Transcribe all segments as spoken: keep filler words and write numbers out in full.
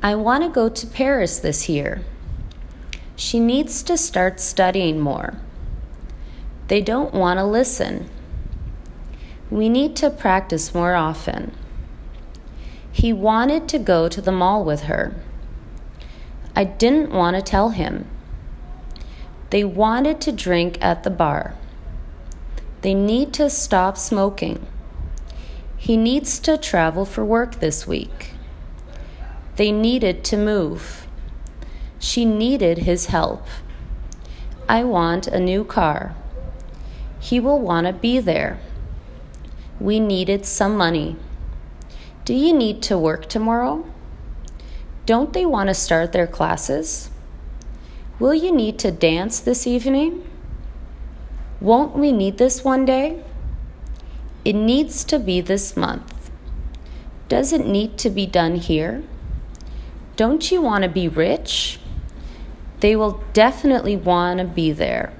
I want to go to Paris this year. She needs to start studying more. They don't want to listen. We need to practice more often. He wanted to go to the mall with her. I didn't want to tell him. They wanted to drink at the bar. They need to stop smoking. He needs to travel for work this week. They needed to move. She needed his help. I want a new car. He will want to be there. We needed some money. Do you need to work tomorrow? Don't they want to start their classes? Will you need to dance this evening? Won't we need this one day? It needs to be this month. Does it need to be done here? Don't you want to be rich? They will definitely want to be there.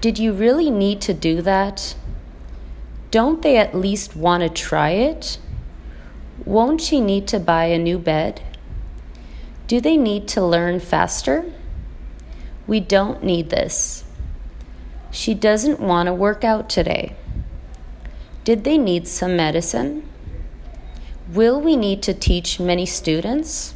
Did you really need to do that? Don't they at least want to try it? Won't she need to buy a new bed? Do they need to learn faster? We don't need this. She doesn't want to work out today. Did they need some medicine? Will we need to teach many students?